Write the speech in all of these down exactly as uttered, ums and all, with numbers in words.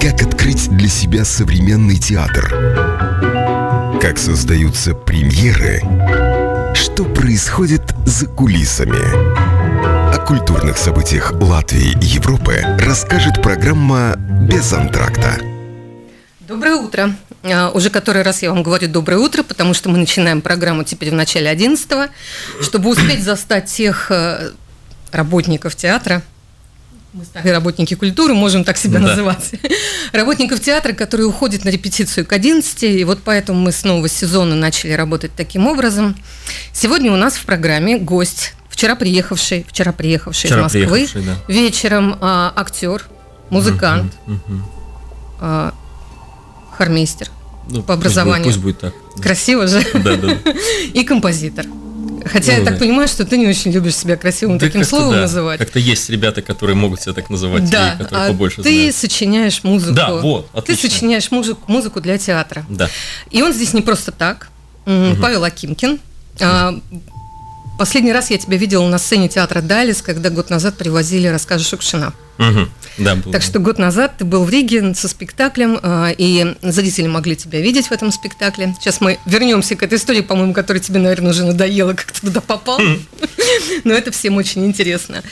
Как открыть для себя современный театр? Как создаются премьеры? Что происходит за кулисами? О культурных событиях Латвии и Европы расскажет программа «Без антракта». Доброе утро. Уже который раз я вам говорю «доброе утро», потому что мы начинаем программу теперь в начале одиннадцатого, чтобы успеть застать тех работников театра, мы старые работники культуры, можем так себя да. называть, работников театра, которые уходят на репетицию к одиннадцати, и вот поэтому мы с нового сезона начали работать таким образом. Сегодня у нас в программе гость, вчера приехавший, вчера приехавший вчера из Москвы, приехавший, да. вечером а, актер, музыкант, uh-huh, uh-huh. А, хормейстер ну, по образованию. Пусть будет, пусть будет так. Красиво же. Да, да. И композитор. Хотя ну, я так да. понимаю, что ты не очень любишь себя красивым да таким словом да. называть. Как-то есть ребята, которые могут себя так называть, да, и которые а побольше ты знают. сочиняешь музыку. Да, вот, отлично. Ты сочиняешь музыку, музыку для театра. Да. И он здесь не просто так. Угу. Павел Акимкин. Угу. А, последний раз я тебя видела на сцене театра «Далис», когда год назад привозили «Рассказы Шукшина». Угу. Да, был. Так что год назад ты был в Риге со спектаклем, и зрители могли тебя видеть в этом спектакле. Сейчас мы вернемся к этой истории, по-моему, которая тебе, наверное, уже надоела, как ты туда попал. Но это всем очень интересно.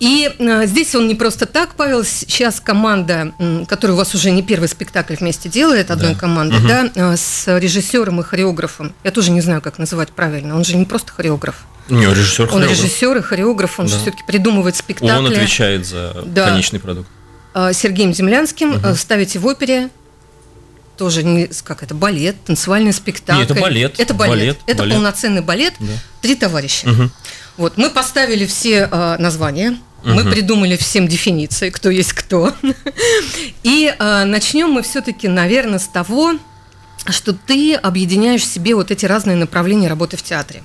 И здесь он не просто так, Павел. Сейчас команда, которая у вас уже не первый спектакль вместе делает, одной команды, да, с режиссером и хореографом. Я тоже не знаю, как называть правильно. Он же не просто хореограф. Не, режиссер, хореограф. Он режиссер и хореограф, он да. же все-таки придумывает спектакли. Он отвечает за да. конечный продукт. Сергеем Землянским угу. ставите в опере. Тоже, не, как это, балет, танцевальный спектакль. Нет, это балет. Это балет. балет это балет. полноценный балет да. «Три товарища». Угу. Вот, мы поставили все а, названия, угу. мы придумали всем дефиниции, кто есть кто. И а, начнем мы все-таки, наверное, с того, что ты объединяешь в себе вот эти разные направления работы в театре.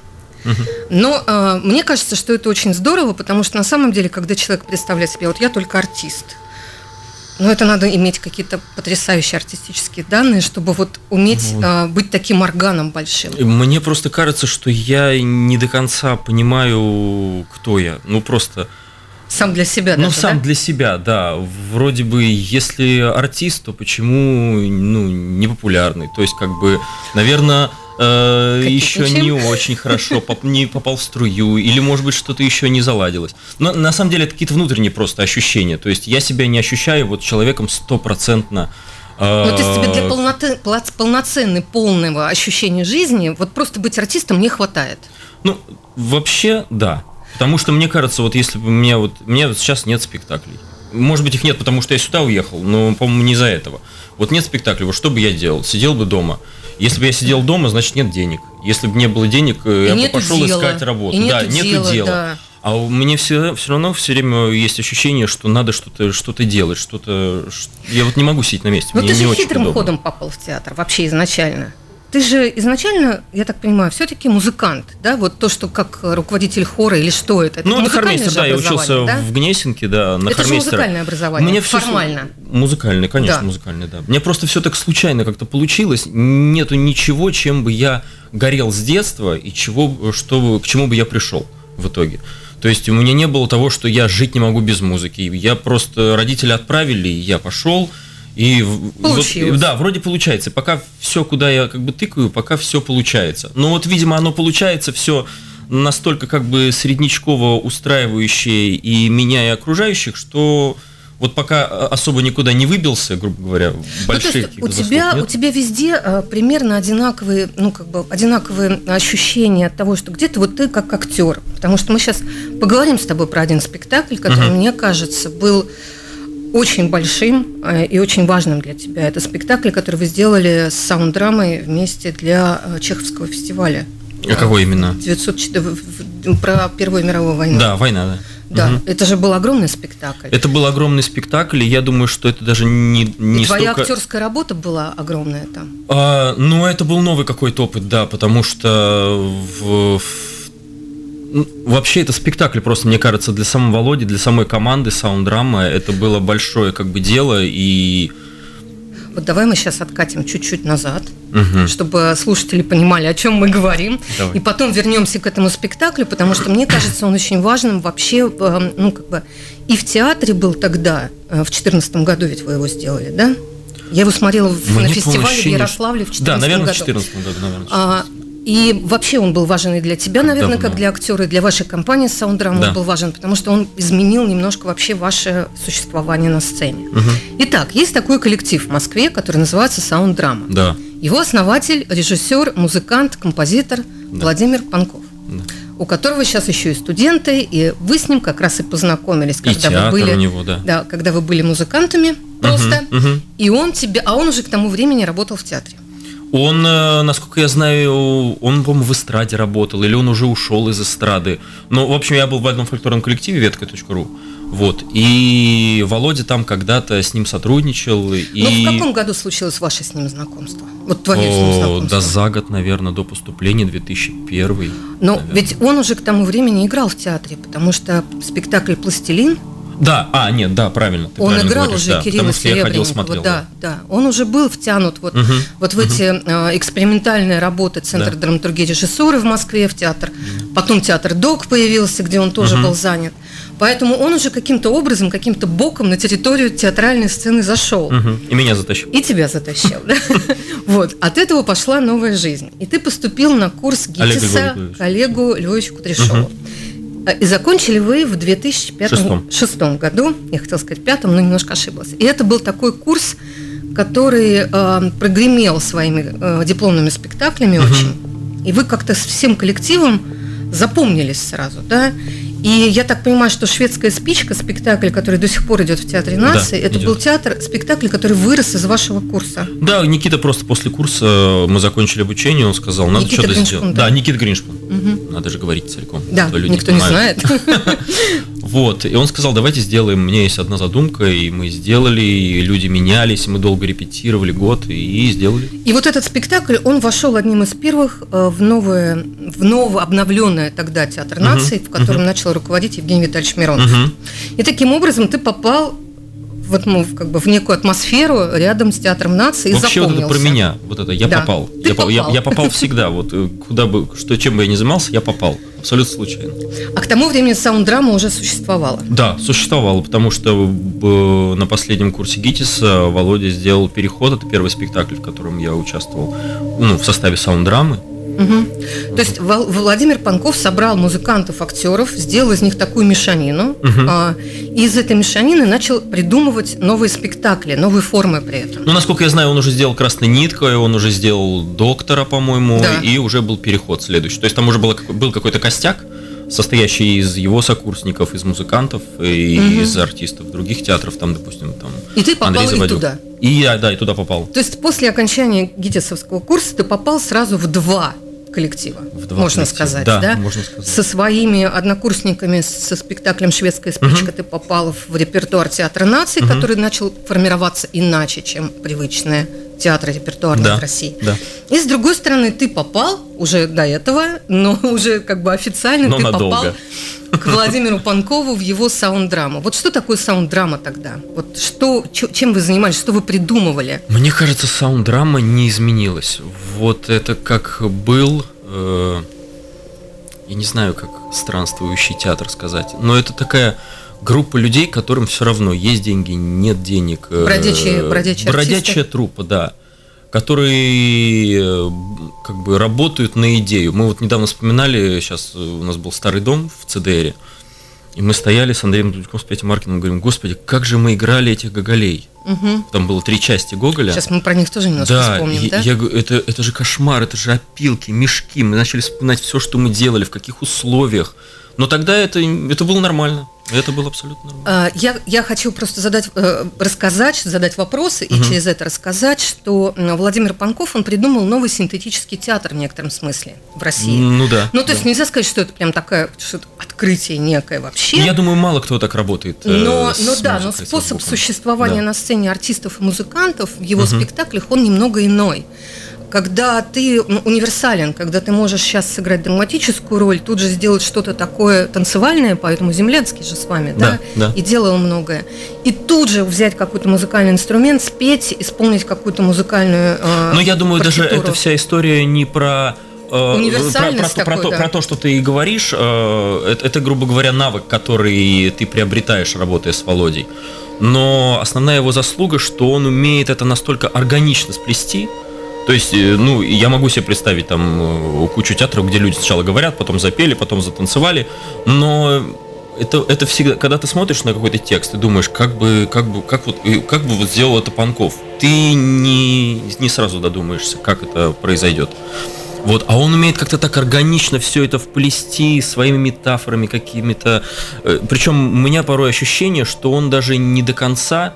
Но э, мне кажется, что это очень здорово, потому что на самом деле, когда человек представляет себя, вот я только артист, но это надо иметь какие-то потрясающие артистические данные, чтобы вот уметь вот. Э, быть таким органом большим. Мне просто кажется, что я не до конца понимаю, кто я. Ну просто... Сам для себя. Ну даже, сам да? для себя, да. Вроде бы, если артист, то почему ну, не популярный? То есть, как бы, наверное... Э, еще не очень хорошо, поп, не попал в струю, или, может быть, что-то еще не заладилось. Но на самом деле это какие-то внутренние просто ощущения. То есть я себя не ощущаю вот человеком стопроцентно. Э, ну, то есть тебе для полноты, полноценной, полного ощущения жизни вот просто быть артистом не хватает? Ну, вообще, да. Потому что мне кажется, вот если бы у меня вот... У меня вот сейчас нет спектаклей. Может быть, их нет, потому что я сюда уехал, но, по-моему, не из-за этого. Вот нет спектаклей, вот что бы я делал? Сидел бы дома. Если бы я сидел дома, значит, нет денег. Если бы не было денег, и я бы пошел дела. искать работу. И да, нету, нету дела. дела. Да. А у меня все, все равно все время есть ощущение, что надо что-то, что-то делать, что-то. Что... Я вот не могу сидеть на месте. Но мне ты не же очень хитрым удобно. Ходом попал в театр вообще изначально. Ты же изначально, я так понимаю, все-таки музыкант, да? Вот то, что как руководитель хора или что это? это ну, это хормейстер, да, я учился да? в Гнесинке, да, на хормейстера. Это хормейстер. же музыкальное образование, Мне формально. Все... Музыкальное, конечно, да. музыкальное, да. Мне просто все так случайно как-то получилось, нету ничего, чем бы я горел с детства и чего, что, к чему бы я пришел в итоге. То есть у меня не было того, что я жить не могу без музыки, я просто, родители отправили, и я пошел. И вот, да, вроде получается. Пока все, куда я как бы тыкаю, пока все получается. Но вот, видимо, оно получается все настолько как бы среднячково устраивающее и меня, и окружающих, что вот пока особо никуда не выбился, грубо говоря, больших ну, у тебя, у тебя везде а, примерно одинаковые, ну, как бы, одинаковые ощущения от того, что где-то вот ты как актер. Потому что мы сейчас поговорим с тобой про один спектакль, который, угу. мне кажется, был... очень большим и очень важным для тебя. Это спектакль, который вы сделали с саунд-драмой вместе для Чеховского фестиваля. А какой именно? девятьсот четыре про Первую мировую войну. Да, война, да. Да, угу. это же был огромный спектакль. Это был огромный спектакль, и я думаю, что это даже не, не и твоя столько... актерская работа была огромная там? А, ну, это был новый какой-то опыт, да, потому что... В, в... Вообще это спектакль просто, мне кажется, для самого Володи, для самой команды саунд-драма. Это было большое как бы дело и... Вот давай мы сейчас откатим чуть-чуть назад, угу. чтобы слушатели понимали, о чем мы говорим. Давай. И потом вернемся к этому спектаклю, потому что, мне кажется, он очень важным вообще, ну, как бы, и в театре был тогда, в две тысячи четырнадцатом году ведь вы его сделали, да? Я его смотрела в, на фестивале в Ярославле в две тысячи четырнадцатом году. Да, наверное, в две тысячи четырнадцатом году, наверное, а, и вообще он был важен и для тебя, как наверное, давно. Как для актера, и для вашей компании «Саунд-драма», да. Он был важен, потому что он изменил немножко вообще ваше существование на сцене. Угу. Итак, есть такой коллектив в Москве, который называется «Саунд-драма». Да. Его основатель, режиссер, музыкант, композитор, да. Владимир Панков. Да. У которого сейчас еще и студенты, и вы с ним как раз и познакомились, когда, и вы, были, у него, да. Да, когда вы были музыкантами просто, угу, угу. И он тебе, а он уже к тому времени работал в театре. Он, насколько я знаю, он, по-моему, в эстраде работал, или он уже ушел из эстрады. Ну, в общем, я был в вольном фольклорном коллективе ветка точка ру. Вот. И Володя там когда-то с ним сотрудничал. И... Ну, в каком году случилось ваше с ним знакомство? Вот твое О, с ним знакомство. Да, за год, наверное, до поступления, две тысячи первый. Но наверное. Ведь он уже к тому времени играл в театре, потому что спектакль «Пластилин». Да, а, нет, да, правильно. Ты он правильно играл говоришь, уже да, Кирилла Серебренникова, да, да. Он уже был втянут вот, угу, вот в угу. эти э, экспериментальные работы Центра да. драматургии и режиссеров в Москве, в театр. Угу. Потом театр «Док» появился, где он тоже угу. был занят. Поэтому он уже каким-то образом, каким-то боком на территорию театральной сцены зашел. Угу. И меня затащил. И тебя затащил, да. Вот, от этого пошла новая жизнь. И ты поступил на курс ГИТИСа к Олегу Львовичу Кудряшову. И закончили вы в две тысячи шестом году, я хотела сказать пятом, но немножко ошиблась. И это был такой курс, который э, прогремел своими э, дипломными спектаклями uh-huh. очень. И вы как-то с всем коллективом запомнились сразу, да? И я так понимаю, что «Шведская спичка», спектакль, который до сих пор идет в Театре нации, да, это идет. Был театр, спектакль, который вырос из вашего курса. Да, Никита просто после курса, мы закончили обучение, он сказал, надо Никита что-то Гриншпун, сделать. Да, да, Никита Гриншпун. Угу. Надо же говорить целиком. Да, люди никто не знает. Вот, и он сказал, давайте сделаем, у меня есть одна задумка, и мы сделали, и люди менялись, и мы долго репетировали год, и сделали. И вот этот спектакль, он вошел одним из первых в новое, в ново обновленное тогда Театр нации, в котором начал руководить Евгений Витальевич Миронов. Угу. И таким образом ты попал в, ну, как бы в некую атмосферу рядом с Театром нации и вообще запомнился. Вообще вот это про меня, вот это я да. попал. Я попал. Я, я попал всегда, вот куда бы, что, чем бы я ни занимался, я попал. Абсолютно случайно. А к тому времени «Саунд-драма» уже существовала? Да, существовала, потому что на последнем курсе ГИТИСа Володя сделал переход, это первый спектакль, в котором я участвовал, ну, в составе «Саунд-драмы». Угу. То есть Владимир Панков собрал музыкантов, актеров, сделал из них такую мешанину, угу. а, и из этой мешанины начал придумывать новые спектакли, новые формы при этом. Ну, насколько я знаю, он уже сделал «Красной ниткой», он уже сделал «Доктора», по-моему, да. И уже был переход следующий. То есть там уже было, был какой-то костяк, состоящий из его сокурсников, из музыкантов и угу. из артистов других театров, там, допустим, там. И ты попал Андрей Заводюк. И туда. И я, да, и туда попал. То есть после окончания ГИТИСовского курса ты попал сразу в два коллектива, в можно, сказать, да, да? можно сказать. Со своими однокурсниками, со спектаклем «Шведская спичка» угу. ты попал в репертуар Театра нации, угу. который начал формироваться иначе, чем привычные театры репертуарных да, России. Да. И с другой стороны, ты попал уже до этого, но уже как бы официально но ты надолго. Попал к Владимиру Панкову в его «Саунд-драму». Вот что такое «Саунд-драма» тогда? Вот что, чем вы занимались, что вы придумывали? Мне кажется, «Саунд-драма» не изменилась. Вот это как был, э, я не знаю, как странствующий театр сказать, но это такая... группа людей, которым все равно есть деньги, нет денег. Бродячие, бродячие бродячая труппа, да, которые как бы работают на идею. Мы вот недавно вспоминали, сейчас у нас был старый дом в ЦДРе, и мы стояли с Андреем Дудьком, с Петей Маркиным, и говорим, господи, как же мы играли этих гоголей. Угу. Там было три части Гоголя. Сейчас мы про них тоже немножко да, вспомним, я, да? Я, это, это же кошмар, это же опилки, мешки. Мы начали вспоминать все, что мы делали, в каких условиях. Но тогда это, это было нормально. Это было абсолютно нормально. Я, я хочу просто задать, рассказать, задать вопросы угу. и через это рассказать, что Владимир Панков, он придумал новый синтетический театр в некотором смысле в России. Ну да. Ну то да. есть нельзя сказать, что это прям такое что-то открытие некое вообще. Я думаю, мало кто так работает. Но, э, но да, но способ существования да. на сцене артистов и музыкантов в его угу. спектаклях, он немного иной. когда ты универсален, когда ты можешь сейчас сыграть драматическую роль, тут же сделать что-то такое танцевальное, поэтому Землянский же с вами, да, да, да. и делал многое. И тут же взять какой-то музыкальный инструмент, спеть, исполнить какую-то музыкальную э, Но я думаю, партитуру. Даже эта вся история не про... Универсальность про, про, такой, про, да. про то, что ты и говоришь, это, грубо говоря, навык, который ты приобретаешь, работая с Володей. Но основная его заслуга, что он умеет это настолько органично сплести. То есть, ну, я могу себе представить там кучу театров, где люди сначала говорят, потом запели, потом затанцевали. Но это, это всегда, когда ты смотришь на какой-то текст, ты думаешь, как бы, как бы, как вот, как бы вот сделал это Панков. Ты не, не сразу додумаешься, как это произойдет. Вот, а он умеет как-то так органично все это вплести своими метафорами какими-то. Причем у меня порой ощущение, что он даже не до конца,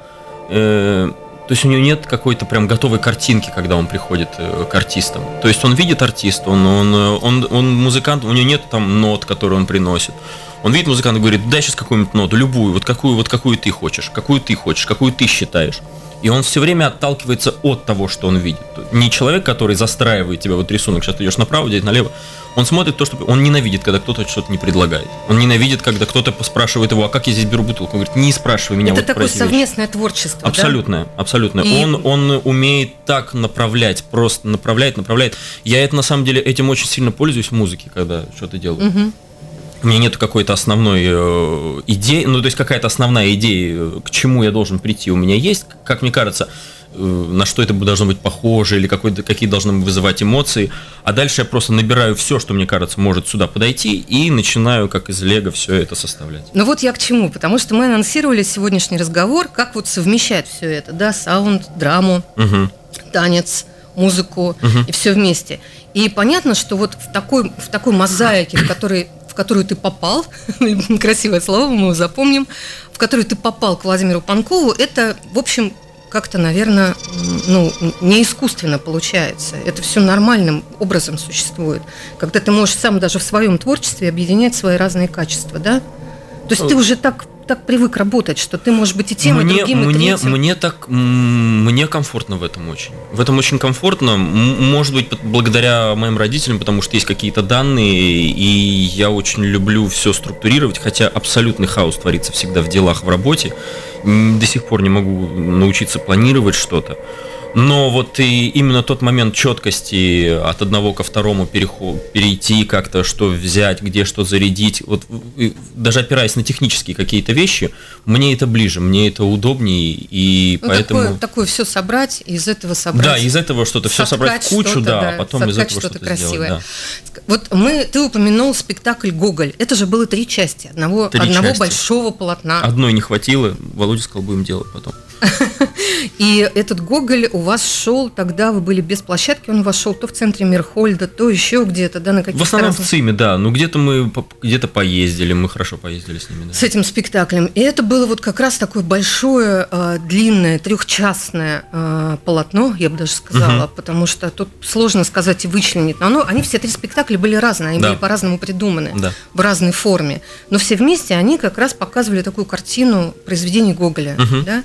э, то есть у него нет какой-то прям готовой картинки, когда он приходит к артистам. То есть он видит артиста, он, он, он, он музыкант, у него нет там нот, которые он приносит. Он видит музыканта и говорит, дай сейчас какую-нибудь ноту, любую, вот какую, вот какую ты хочешь, какую ты хочешь, какую ты считаешь. И он все время отталкивается от того, что он видит. Не человек, который застраивает тебя, вот рисунок, сейчас ты идешь направо, идешь налево. Он смотрит то, что... Он ненавидит, когда кто-то что-то не предлагает. Он ненавидит, когда кто-то спрашивает его, а как я здесь беру бутылку? Он говорит, не спрашивай меня. Это вот такое совместное вещи. Творчество, абсолютное, да? Абсолютное. И... Он, он умеет так направлять, просто направляет, направляет. Я это, на самом деле, этим очень сильно пользуюсь в музыке, когда что-то делаю. Угу. У меня нет какой-то основной э, идеи, ну, то есть какая-то основная идея, к чему я должен прийти, у меня есть, как мне кажется, э, на что это должно быть похоже, или какой-то, какие должны вызывать эмоции, а дальше я просто набираю все, что, мне кажется, может сюда подойти, и начинаю, как из лего, все это составлять. Ну вот я к чему, потому что мы анонсировали сегодняшний разговор, как вот совмещать все это, да, саунд, драму, угу. танец, музыку, угу. и все вместе. И понятно, что вот в такой, в такой мозаике, в которой... в которую ты попал, красивое слово, мы его запомним, в которую ты попал к Владимиру Панкову, это, в общем, как-то, наверное, ну, не искусственно получается. Это все нормальным образом существует. Когда ты можешь сам даже в своем творчестве объединять свои разные качества, да? То есть ты уже так, так привык работать, что ты можешь быть и тем, мне, и другим, и мне, третьим. Мне, так, мне комфортно в этом очень. В этом очень комфортно. Может быть, благодаря моим родителям, потому что есть какие-то данные, и я очень люблю все структурировать, хотя абсолютный хаос творится всегда в делах, в работе. До сих пор не могу научиться планировать что-то. Но вот и именно тот момент четкости от одного ко второму переход, перейти как-то, что взять, где что зарядить, вот даже опираясь на технические какие-то вещи, мне это ближе, мне это удобнее, и ну, поэтому... Такое, такое все собрать, из этого собрать... Да, из этого что-то, все собрать в кучу, да, да, а потом из этого что-то, что-то сделать. Да. Вот мы, ты упомянул спектакль «Гоголь». Это же было три части, одного, три одного части. большого полотна. Одной не хватило, Володя сказал, будем делать потом. И этот «Гоголь» у вас шел, тогда вы были без площадки, он вошел то в центре Мирхольда, то еще где-то, да, на каких-то... В основном разных... в ЦИМе, да, но где-то мы где-то поездили, мы хорошо поездили с ними, да. С этим спектаклем. И это было вот как раз такое большое, длинное, трехчастное полотно, я бы даже сказала, угу. потому что тут сложно сказать и вычленить, но оно, они все три спектакля были разные, они да. были по-разному придуманы, да. в разной форме, но все вместе они как раз показывали такую картину произведений Гоголя, угу. да.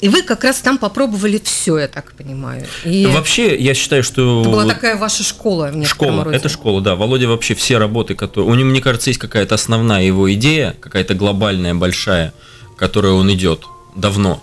И вы как раз там попробовали все, я так понимаю. И вообще, я считаю, что... Это была такая ваша школа в некотором Школа, роде. Это школа, да. Володя вообще все работы, которые... У него, мне кажется, есть какая-то основная его идея, какая-то глобальная, большая, которой он идет давно.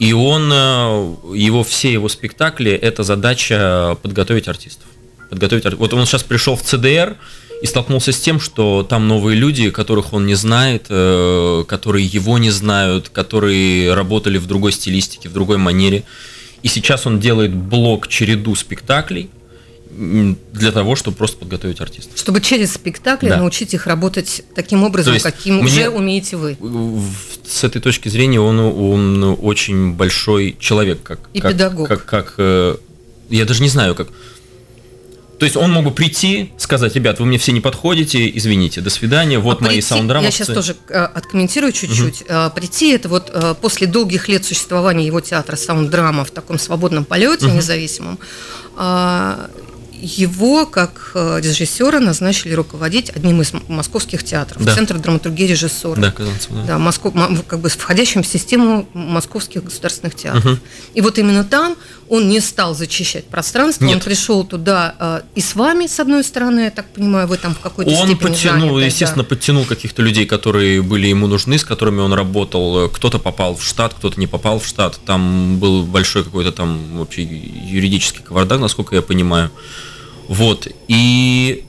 И он, его, все его спектакли, это задача подготовить артистов. Подготовить артистов. Вот он сейчас пришел в ЦДР и столкнулся с тем, что там новые люди, которых он не знает, которые его не знают, которые работали в другой стилистике, в другой манере. И сейчас он делает блок, череду спектаклей для того, чтобы просто подготовить артистов. Чтобы через спектакли да. научить их работать таким образом, каким уже умеете вы. С этой точки зрения он, он очень большой человек. Как, и как, педагог. Как, как, я даже не знаю, как... То есть он мог бы прийти, сказать, ребят, вы мне все не подходите, извините, до свидания, вот а мои саунд-драмовцы. Я сейчас тоже откомментирую чуть-чуть. Угу. Прийти – это вот после долгих лет существования его театра саунд-драма в таком свободном полете, угу. независимом, его, как режиссера, назначили руководить одним из московских театров, да. Центр драматургии и режиссеров. Да, казалось бы, да. Да, Москов, как бы входящим в систему московских государственных театров. Угу. И вот именно там он не стал зачищать пространство, Нет. он пришел туда э, и с вами, с одной стороны, я так понимаю, вы там в какой-то он степени подтянул, заняты, естественно, да. подтянул каких-то людей, которые были ему нужны, с которыми он работал. Кто-то попал в штат, кто-то не попал в штат. Там был большой какой-то там вообще юридический кавардак, насколько я понимаю. Вот, и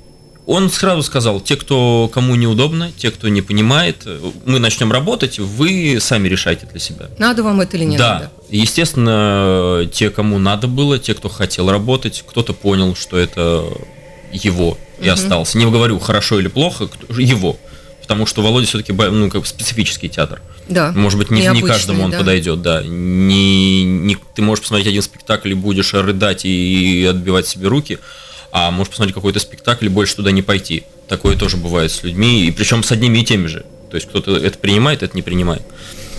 он сразу сказал, те, кто, кому неудобно, те, кто не понимает, мы начнем работать, вы сами решайте для себя. Надо вам это или не да. надо? Да, естественно, те, кому надо было, те, кто хотел работать, кто-то понял, что это его и угу. остался. Не говорю, хорошо или плохо, его, потому что Володя все-таки ну, как специфический театр. Да. Может быть, не, не каждому он да. подойдет, да. Не, не, ты можешь посмотреть один спектакль и будешь рыдать и, и отбивать себе руки, а можешь посмотреть какой-то спектакль и больше туда не пойти. Такое тоже бывает с людьми, и причем с одними и теми же. То есть кто-то это принимает, это не принимает.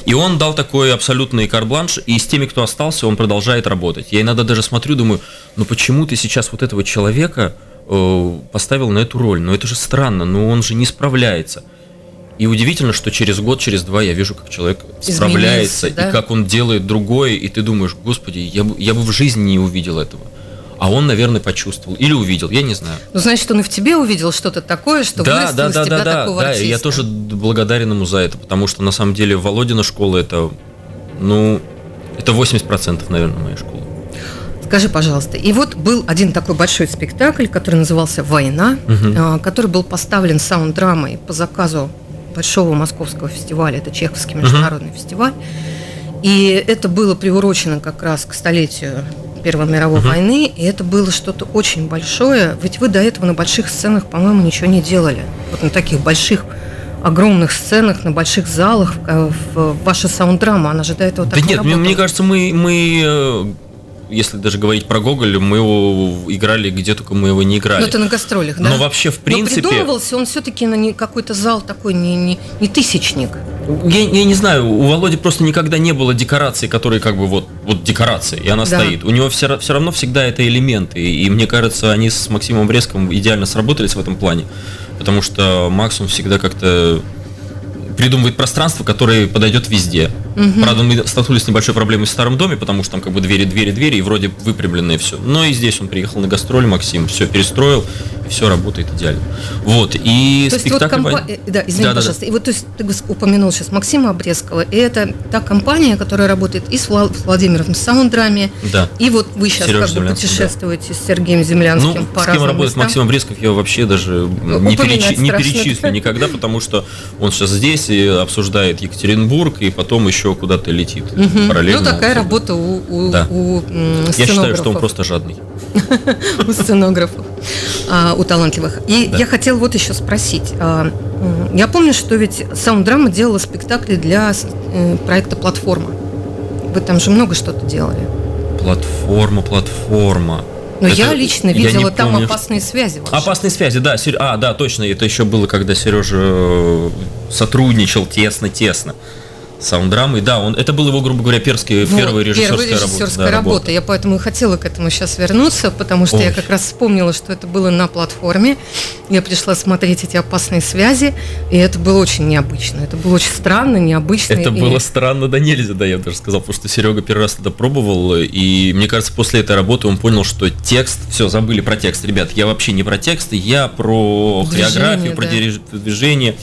И он дал такой абсолютный карт-бланш, и с теми, кто остался, он продолжает работать. Я иногда даже смотрю, думаю, ну почему ты сейчас вот этого человека э, поставил на эту роль? Ну это же странно, ну он же не справляется. И удивительно, что через год, через два я вижу, как человек справляется, да? и как он делает другое, и ты думаешь, господи, я бы, я бы в жизни не увидел этого. А он, наверное, почувствовал или увидел, я не знаю. Ну, значит, он и в тебе увидел что-то такое, что да, вырастил да, из да, тебя да, такого да, артиста. Да, я тоже благодарен ему за это, потому что, на самом деле, Володина школа – это, ну, это восемьдесят процентов, наверное, моей школы. Скажи, пожалуйста, и вот был один такой большой спектакль, который назывался «Война», угу. который был поставлен саунд-драмой по заказу большого московского фестиваля, это Чеховский международный угу. фестиваль, и это было приурочено как раз к столетию Первой мировой uh-huh. войны, и это было что-то очень большое, ведь вы до этого на больших сценах, по-моему, ничего не делали. Вот на таких больших, огромных сценах, на больших залах, ваша саунд-драма, она же до этого так да не нет, работала. Мне кажется, мы, мы, если даже говорить про Гоголя, мы его играли где только мы его не играли. Ну, это на гастролях, да? Но вообще, в принципе... Но придумывался он все-таки на какой-то зал такой, не, не, не тысячник. Я, я не знаю, у Володи просто никогда не было декорации, которые как бы вот, вот декорации, и она да. стоит. У него все, все равно всегда это элементы, и, и мне кажется, они с Максимом Обрезковым идеально сработались в этом плане, потому что Макс, он всегда как-то придумывает пространство, которое подойдет везде. Угу. Правда, мы столкнулись с небольшой проблемой в старом доме, потому что там как бы двери, двери, двери, и вроде выпрямленное все. Но и здесь он приехал на гастроли, Максим все перестроил, и все работает идеально. Вот, и то спектакль... Вот компа... Да, извини, да, пожалуйста. Да, да. И вот, то есть, ты упомянул сейчас Максима Обрезкова, и это та компания, которая работает и с Владимиром в саунд-драме, да. и вот вы сейчас Сережа как бы путешествуете да. с Сергеем Землянским ну, по разным с кем работает местам. Максим Обрезков, я вообще даже не, перечи... не перечислю никогда, потому что он сейчас здесь и обсуждает Екатеринбург, и потом еще куда-то летит угу. параллельно. Ну, такая вот, работа у, у, да. у сценографов. Я считаю, что он просто жадный. У сценографов, у талантливых. И я хотела вот еще спросить. Я помню, что ведь саунд-драма делала спектакли для проекта «Платформа». Вы там же много что-то делали. «Платформа», «Платформа». Но это, я лично видела я там помню, опасные связи. Вообще. Опасные связи, да. Сер... А, да, точно. Это еще было, когда Сережа сотрудничал тесно-тесно. Саунд-драмой, да, он, это была его, грубо говоря, перские, ну, первая режиссерская, первая режиссерская работа, да, работа. Я поэтому и хотела к этому сейчас вернуться, потому что Ой. я как раз вспомнила, что это было на платформе. Я пришла смотреть эти опасные связи, и это было очень необычно. Это было очень странно, необычно. Это и... было странно, да нельзя, да, я даже сказал, потому что Серега первый раз это пробовал, и мне кажется, после этой работы он понял, что текст, все, забыли про текст. Ребят, я вообще не про текст, я про движение, хореографию, да. про дириж... движение.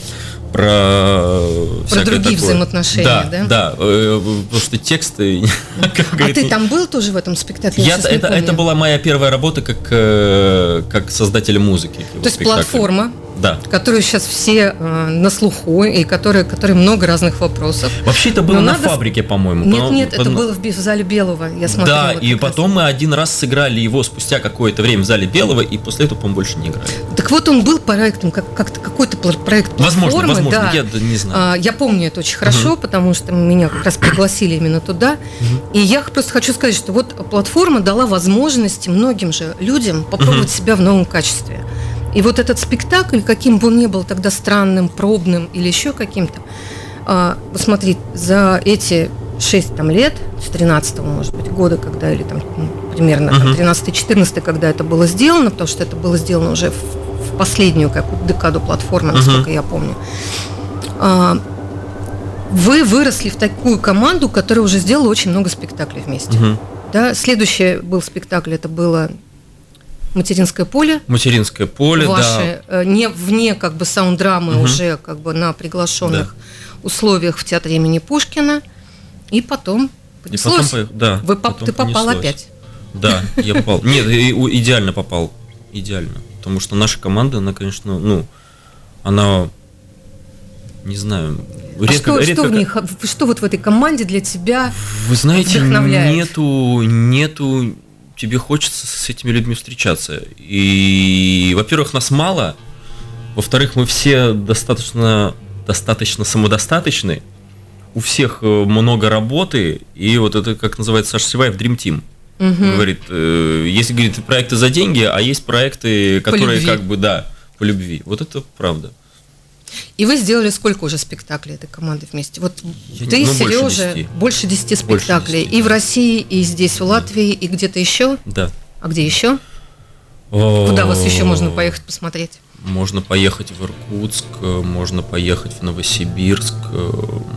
Про, про другие такое. взаимоотношения, да? Да, да. Э, потому что тексты... А говорит, ты там был тоже в этом спектакле? Я, я это, это была моя первая работа как, э, как создателя музыки. То есть «Платформа», да. которую сейчас все э, на слуху, и которой много разных вопросов. Вообще это было Но на надо... фабрике, по-моему. Нет, по- нет, по- это по- было в зале Белого, я смотрела. Да, и потом раз. мы один раз сыграли его спустя какое-то время в зале Белого, и после этого, по-моему, больше не играли. Так вот он был проектом, как, как-то какой-то проект «Платформы». Возможно, Да. Я, не знаю. Я помню это очень хорошо, uh-huh. потому что меня как раз пригласили именно туда. Uh-huh. И я просто хочу сказать, что вот платформа дала возможность многим же людям попробовать uh-huh. себя в новом качестве. И вот этот спектакль, каким бы он ни был тогда странным, пробным или еще каким-то, посмотреть, за эти шесть там, лет, с тринадцатого, может быть, года, когда, или там, примерно uh-huh. тринадцатый-четырнадцатый, когда это было сделано, потому что это было сделано уже в, в последнюю какую-то декаду платформы, насколько uh-huh. я помню. А, вы выросли в такую команду, которая уже сделала очень много спектаклей вместе. Uh-huh. Да? Следующий был спектакль, это было... Материнское поле. Материнское поле, ваши, да. Не вне как бы саунд-драмы, угу. уже как бы на приглашенных да. условиях в Театре имени Пушкина. И потом понеслось. И потом, да, Вы, потом ты понеслось. Попал опять. Да, я попал. Нет, идеально попал. Идеально. Потому что наша команда, она, конечно, ну, она, не знаю... Редко, а что, редко, что в них, что вот в этой команде для тебя вдохновляет? Нету, нету... Тебе хочется с этими людьми встречаться. И, во-первых, нас мало. Во-вторых, мы все достаточно, достаточно самодостаточны. У всех много работы. И вот это, как называется, Саша Сиваев, Dream Team. Угу. Говорит, э, есть, говорит, проекты за деньги, а есть проекты, которые как бы, да, по любви. Вот это правда. И вы сделали сколько уже спектаклей этой команды вместе? Вот Я ты, ну, Сережа, больше десяти спектаклей. Больше десяти, и да. в России, и здесь, в Латвии, и где-то еще. Да. А где еще? О-о-о-о. Куда вас еще можно поехать посмотреть? Можно поехать в Иркутск, можно поехать в Новосибирск,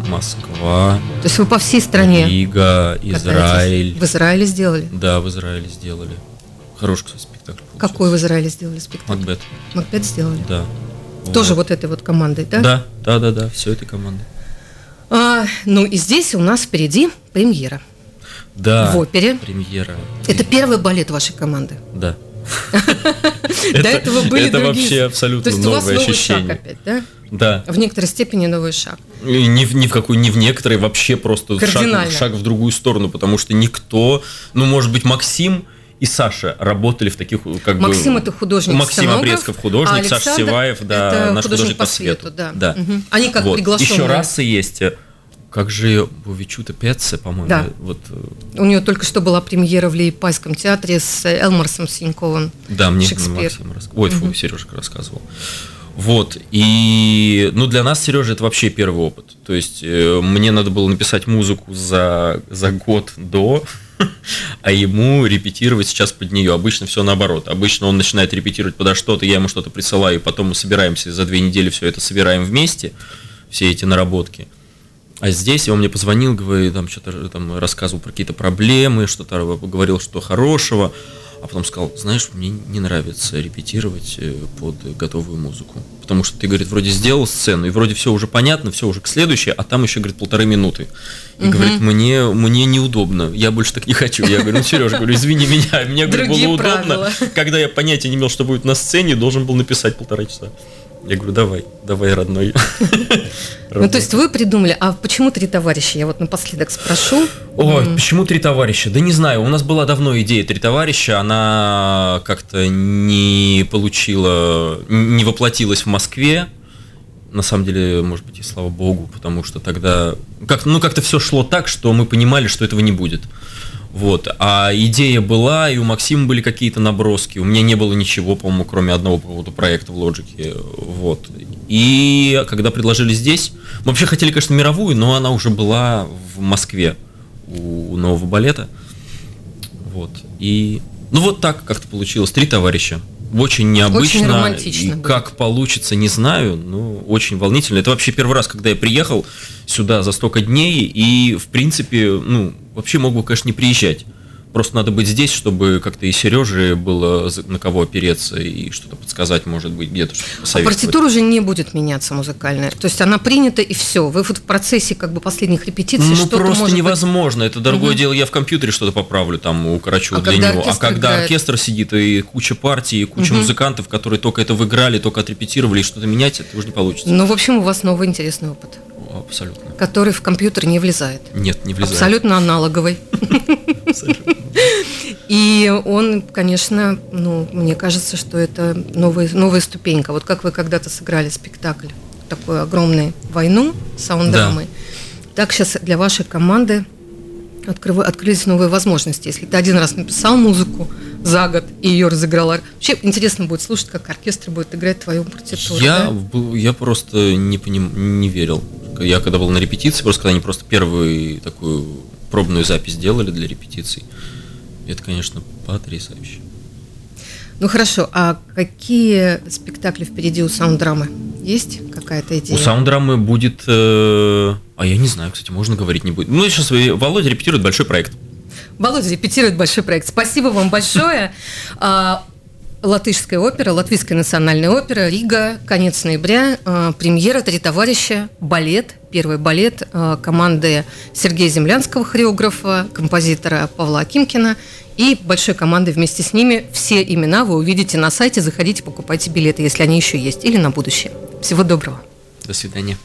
Москва. То есть вы по всей стране? Рига, Израиль. В Израиле сделали? Да, в Израиле сделали. Хороший, кстати, спектакль получился. Какой в Израиле сделали спектакль? Макбет. Макбет сделали? Да. Тоже вот. вот этой вот командой, да? Да, да, да, да, все этой командой. А, ну и здесь у нас впереди премьера. Да, в опере. Премьера. Это первый балет вашей команды? Да. До этого были другие. Это вообще абсолютно новое ощущение. Да. В некоторой степени новый шаг. Ни в какой, не в некоторой, вообще просто шаг в другую сторону, потому что никто, ну, может быть, Максим... И Саша работали в таких, как бы... Максим – это художник. Максим Обрезков – художник, а Саша Сиваев, да, наш художник по свету. Да. Да. Угу. Они как вот. Приглашенные. Еще расы есть, как же Виктория Петс, по-моему. Да. Вот. У нее только что была премьера в Лейпайском театре с Элмарсом Синьковым. Да, мне Максим рассказывал. Ой, фу, угу. Сережка рассказывал. Вот, и, ну, для нас, Сережа, это вообще первый опыт. То есть, э, мне надо было написать музыку за, за год до... А ему репетировать сейчас под нее. Обычно все наоборот. Обычно он начинает репетировать подо что-то, я ему что-то присылаю, и потом мы собираемся за две недели все это собираем вместе, все эти наработки. А здесь он мне позвонил, говорит, там что-то там рассказывал про какие-то проблемы, что-то говорил, что хорошего, а потом сказал: знаешь, мне не нравится репетировать под готовую музыку. Потому что ты, говорит, вроде сделал сцену, и вроде все уже понятно, все уже к следующей, а там еще, говорит, полторы минуты. И, угу. говорит, мне, мне неудобно, я больше так не хочу. Я говорю, ну, Сережа, говорю, извини меня, мне, говорит, было правила. Удобно. Когда я понятия не имел, что будет на сцене, должен был написать полтора часа. Я говорю, давай, давай, родной. Ну, то есть вы придумали, а почему «Три товарища»? Я вот напоследок спрошу. Ой, почему «Три товарища»? Да не знаю, у нас была давно идея «Три товарища», она как-то не получила, не воплотилась в Москве. На самом деле, может быть, и слава богу, потому что тогда... Как, ну, как-то все шло так, что мы понимали, что этого не будет. Вот, а идея была, и у Максима были какие-то наброски, у меня не было ничего, по-моему, кроме одного какого-то проекта в Лоджике, вот. И когда предложили здесь, мы вообще хотели, конечно, мировую, но она уже была в Москве у нового балета, вот, и, ну, вот так как-то получилось, «Три товарища». Очень необычно, очень романтично, и как получится, не знаю, но очень волнительно. Это вообще первый раз, когда я приехал сюда за столько дней, и, в принципе, ну, вообще мог бы, конечно, не приезжать. Просто надо быть здесь, чтобы как-то и Сереже было на кого опереться и что-то подсказать, может быть, где-то что-то посоветовать. А партитура уже не будет меняться музыкальная? То есть она принята, и все? Вы вот в процессе как бы последних репетиций, ну, что-то, может, ну, просто невозможно. Быть... Это дорогое угу. дело, я в компьютере что-то поправлю, там, укорочу а для него. А когда играет... оркестр сидит, и куча партий, и куча угу. музыкантов, которые только это выиграли, только отрепетировали, и что-то менять, это уже не получится. Ну, в общем, у вас новый интересный опыт. Абсолютно. Который в компьютер не влезает. Нет, не влезает. Абсолютно аналоговый. Абсолютно. И он, конечно, ну, мне кажется, что это новый, новая ступенька. Вот как вы когда-то сыграли спектакль, такую огромную войну с саунд-драмой, да. так сейчас для вашей команды открыв... открылись новые возможности. Если ты один раз написал музыку, за год, и ее разыграла. Вообще интересно будет слушать, как оркестр будет играть твою партитуру. Я, да? я просто не, поним, не верил. Я когда был на репетиции, просто когда они просто первую такую пробную запись делали для репетиций, это, конечно, потрясающе. Ну хорошо, а какие спектакли впереди у саунд-драмы? Есть какая-то идея? У саунд-драмы будет... Э... А я не знаю, кстати, можно говорить, не будет. Ну, сейчас Володя репетирует большой проект. Володя репетирует большой проект. Спасибо вам большое. Латышская опера, Латвийская национальная опера, Рига, конец ноября, премьера «Три товарища», балет, первый балет команды Сергея Землянского, хореографа, композитора Павла Акимкина и большой команды вместе с ними. Все имена вы увидите на сайте, заходите, покупайте билеты, если они еще есть, или на будущее. Всего доброго. До свидания.